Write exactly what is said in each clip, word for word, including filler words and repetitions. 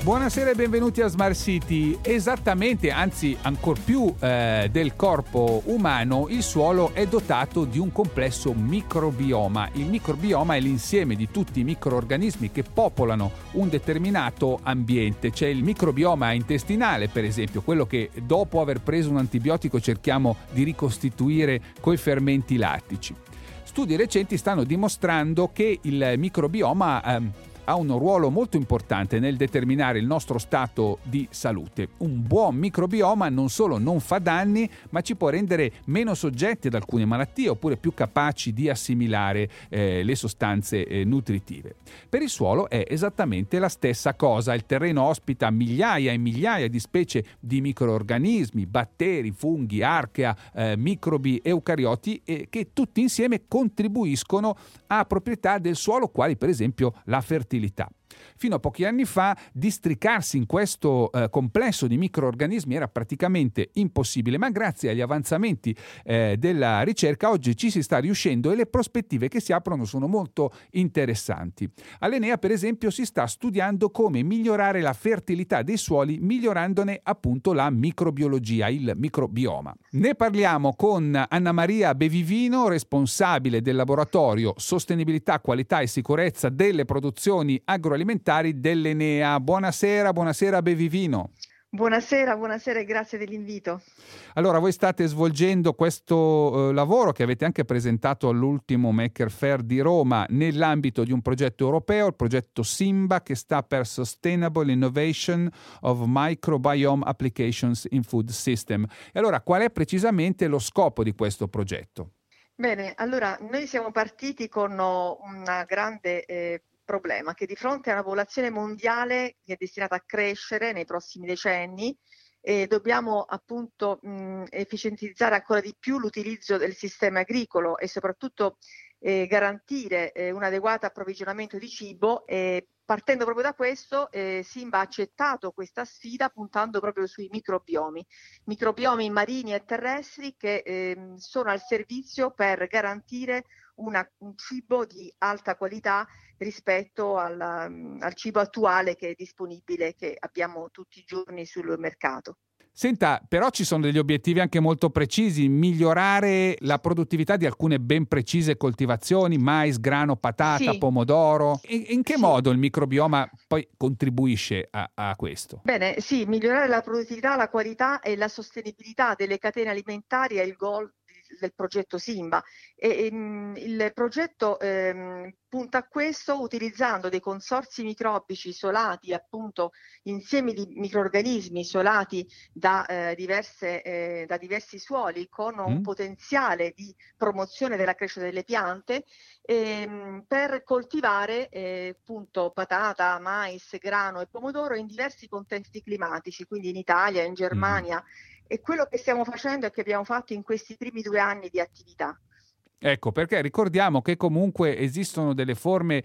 Buonasera e benvenuti a Smart City. Esattamente, anzi ancor più eh, del corpo umano, il suolo è dotato di un complesso microbioma. Il microbioma è l'insieme di tutti i microorganismi che popolano un determinato ambiente. C'è il microbioma intestinale, per esempio, quello che dopo aver preso un antibiotico cerchiamo di ricostituire coi fermenti lattici. Studi recenti stanno dimostrando che il microbioma ehm, ha un ruolo molto importante nel determinare il nostro stato di salute. Un buon microbioma non solo non fa danni, ma ci può rendere meno soggetti ad alcune malattie oppure più capaci di assimilare eh, le sostanze eh, nutritive. Per il suolo è esattamente la stessa cosa. Il terreno ospita migliaia e migliaia di specie di microorganismi, batteri, funghi, archea, eh, microbi, eucarioti eh, che tutti insieme contribuiscono a proprietà del suolo, quali per esempio la fertilità. Fino a pochi anni fa districarsi in questo eh, complesso di microorganismi era praticamente impossibile, ma grazie agli avanzamenti eh, della ricerca oggi ci si sta riuscendo e le prospettive che si aprono sono molto interessanti. All'Enea, per esempio, si sta studiando come migliorare la fertilità dei suoli migliorandone appunto la microbiologia, il microbioma. Ne parliamo con Anna Maria Bevivino, responsabile del laboratorio Sostenibilità, Qualità e Sicurezza delle Produzioni Agroalimentari dell'Enea. Buonasera, buonasera Bevivino. Buonasera, buonasera e grazie dell'invito. Allora, voi state svolgendo questo eh, lavoro che avete anche presentato all'ultimo Maker Faire di Roma nell'ambito di un progetto europeo, il progetto Simba, che sta per Sustainable Innovation of Microbiome Applications in Food System. E allora, qual è precisamente lo scopo di questo progetto? Bene, allora, noi siamo partiti con una grande eh, problema, che di fronte a una popolazione mondiale che è destinata a crescere nei prossimi decenni, eh, dobbiamo appunto mh, efficientizzare ancora di più l'utilizzo del sistema agricolo e soprattutto eh, garantire eh, un adeguato approvvigionamento di cibo. Eh, partendo proprio da questo, eh, Simba ha accettato questa sfida puntando proprio sui microbiomi, microbiomi marini e terrestri che eh, sono al servizio per garantire Una, un cibo di alta qualità rispetto al, al cibo attuale che è disponibile, che abbiamo tutti i giorni sul mercato. Senta, però ci sono degli obiettivi anche molto precisi: migliorare la produttività di alcune ben precise coltivazioni, mais, grano, patata, sì. pomodoro. E, in che sì. modo il microbioma poi contribuisce a, a questo? Bene, sì, migliorare la produttività, la qualità e la sostenibilità delle catene alimentari è il goal del progetto Simba e, e mh, il progetto ehm, punta a questo utilizzando dei consorzi microbici isolati, appunto insiemi di microrganismi isolati da, eh, diverse, eh, da diversi suoli, con un mm. potenziale di promozione della crescita delle piante ehm, per coltivare eh, appunto patata, mais, grano e pomodoro in diversi contesti climatici, quindi in Italia, in Germania. Mm. E quello che stiamo facendo e che abbiamo fatto in questi primi due anni di attività. Ecco, perché ricordiamo che comunque esistono delle forme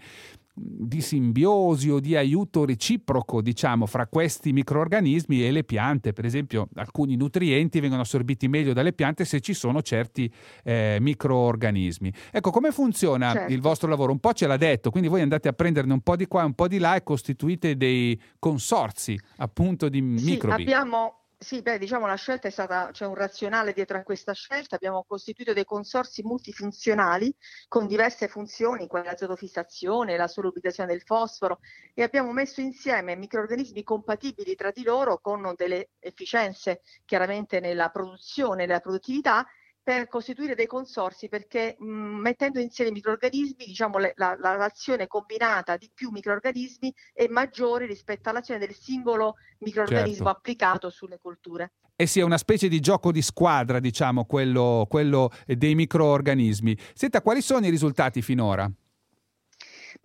di simbiosi o di aiuto reciproco, diciamo, fra questi microorganismi e le piante. Per esempio, alcuni nutrienti vengono assorbiti meglio dalle piante se ci sono certi eh, microorganismi. Ecco, come funziona certo. il vostro lavoro? Un po' ce l'ha detto, quindi voi andate a prenderne un po' di qua e un po' di là e costituite dei consorzi appunto di sì, microbi. Abbiamo... Sì, beh, diciamo la scelta è stata, c'è cioè un razionale dietro a questa scelta. Abbiamo costituito dei consorzi multifunzionali con diverse funzioni, come la zootofissazione, la solubilizzazione del fosforo, e abbiamo messo insieme microrganismi compatibili tra di loro con delle efficienze chiaramente nella produzione, nella produttività, per costituire dei consorzi, perché mh, mettendo insieme i microrganismi, diciamo le, la, la l'azione combinata di più microrganismi è maggiore rispetto all'azione del singolo microrganismo certo. applicato sulle colture. E sia una specie di gioco di squadra, diciamo, quello, quello dei microrganismi. Senta, quali sono i risultati finora?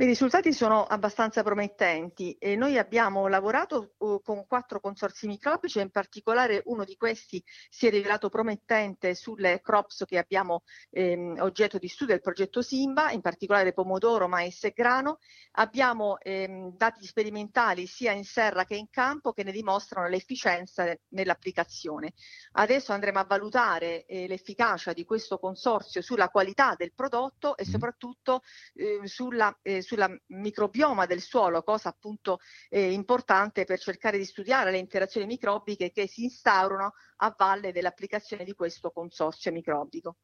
I risultati sono abbastanza promettenti e noi abbiamo lavorato uh, con quattro consorzi microbici e in particolare uno di questi si è rivelato promettente sulle crops che abbiamo ehm, oggetto di studio del progetto Simba, in particolare pomodoro, mais e grano. Abbiamo ehm, dati sperimentali sia in serra che in campo che ne dimostrano l'efficienza nell'applicazione. Adesso andremo a valutare eh, l'efficacia di questo consorzio sulla qualità del prodotto e soprattutto eh, sulla eh, sulla microbioma del suolo, cosa appunto eh, importante per cercare di studiare le interazioni microbiche che si instaurano a valle dell'applicazione di questo consorzio microbico.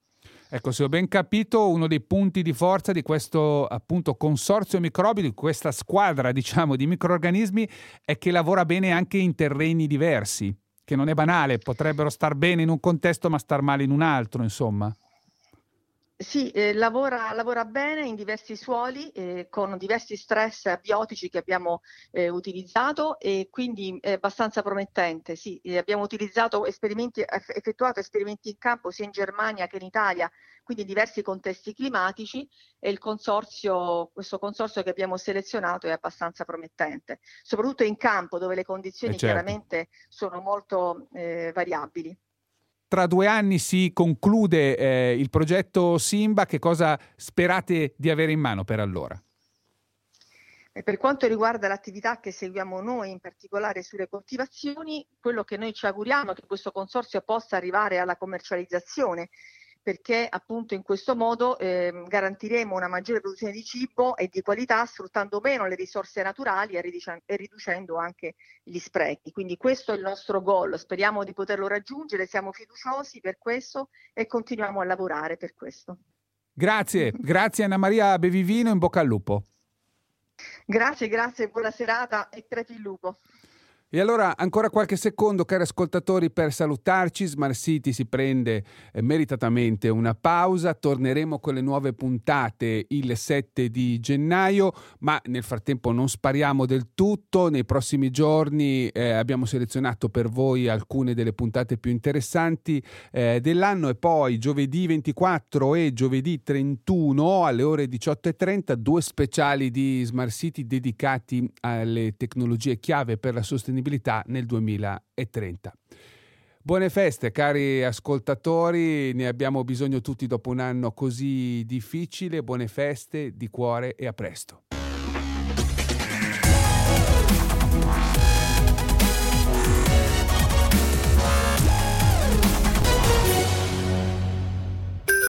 Ecco, se ho ben capito, uno dei punti di forza di questo appunto consorzio microbico, di questa squadra diciamo di microrganismi, è che lavora bene anche in terreni diversi, che non è banale, potrebbero star bene in un contesto ma star male in un altro, insomma. Sì, eh, lavora, lavora bene in diversi suoli eh, con diversi stress abiotici che abbiamo eh, utilizzato e quindi è abbastanza promettente. Sì, eh, abbiamo utilizzato esperimenti, effettuato esperimenti in campo sia in Germania che in Italia, quindi in diversi contesti climatici e il consorzio, questo consorzio che abbiamo selezionato è abbastanza promettente, soprattutto in campo dove le condizioni eh certo. chiaramente sono molto eh, variabili. Tra due anni si conclude eh, il progetto Simba. Che cosa sperate di avere in mano per allora? E per quanto riguarda l'attività che seguiamo noi, in particolare sulle coltivazioni, quello che noi ci auguriamo è che questo consorzio possa arrivare alla commercializzazione, perché appunto in questo modo eh, garantiremo una maggiore produzione di cibo e di qualità sfruttando meno le risorse naturali e, riduc- e riducendo anche gli sprechi. Quindi questo è il nostro goal, speriamo di poterlo raggiungere, siamo fiduciosi per questo e continuiamo a lavorare per questo. Grazie, grazie Anna Maria Bevivino, in bocca al lupo. Grazie, grazie, buona serata e crepi il lupo. E allora ancora qualche secondo, cari ascoltatori, per salutarci. Smart City si prende eh, meritatamente una pausa, torneremo con le nuove puntate il sette di gennaio, ma nel frattempo non spariamo del tutto. Nei prossimi giorni eh, abbiamo selezionato per voi alcune delle puntate più interessanti eh, dell'anno e poi giovedì ventiquattro e giovedì trentuno alle ore diciotto e trenta due speciali di Smart City dedicati alle tecnologie chiave per la sostenibilità nel duemilatrenta. Buone feste, cari ascoltatori, ne abbiamo bisogno tutti dopo un anno così difficile. Buone feste di cuore e a presto.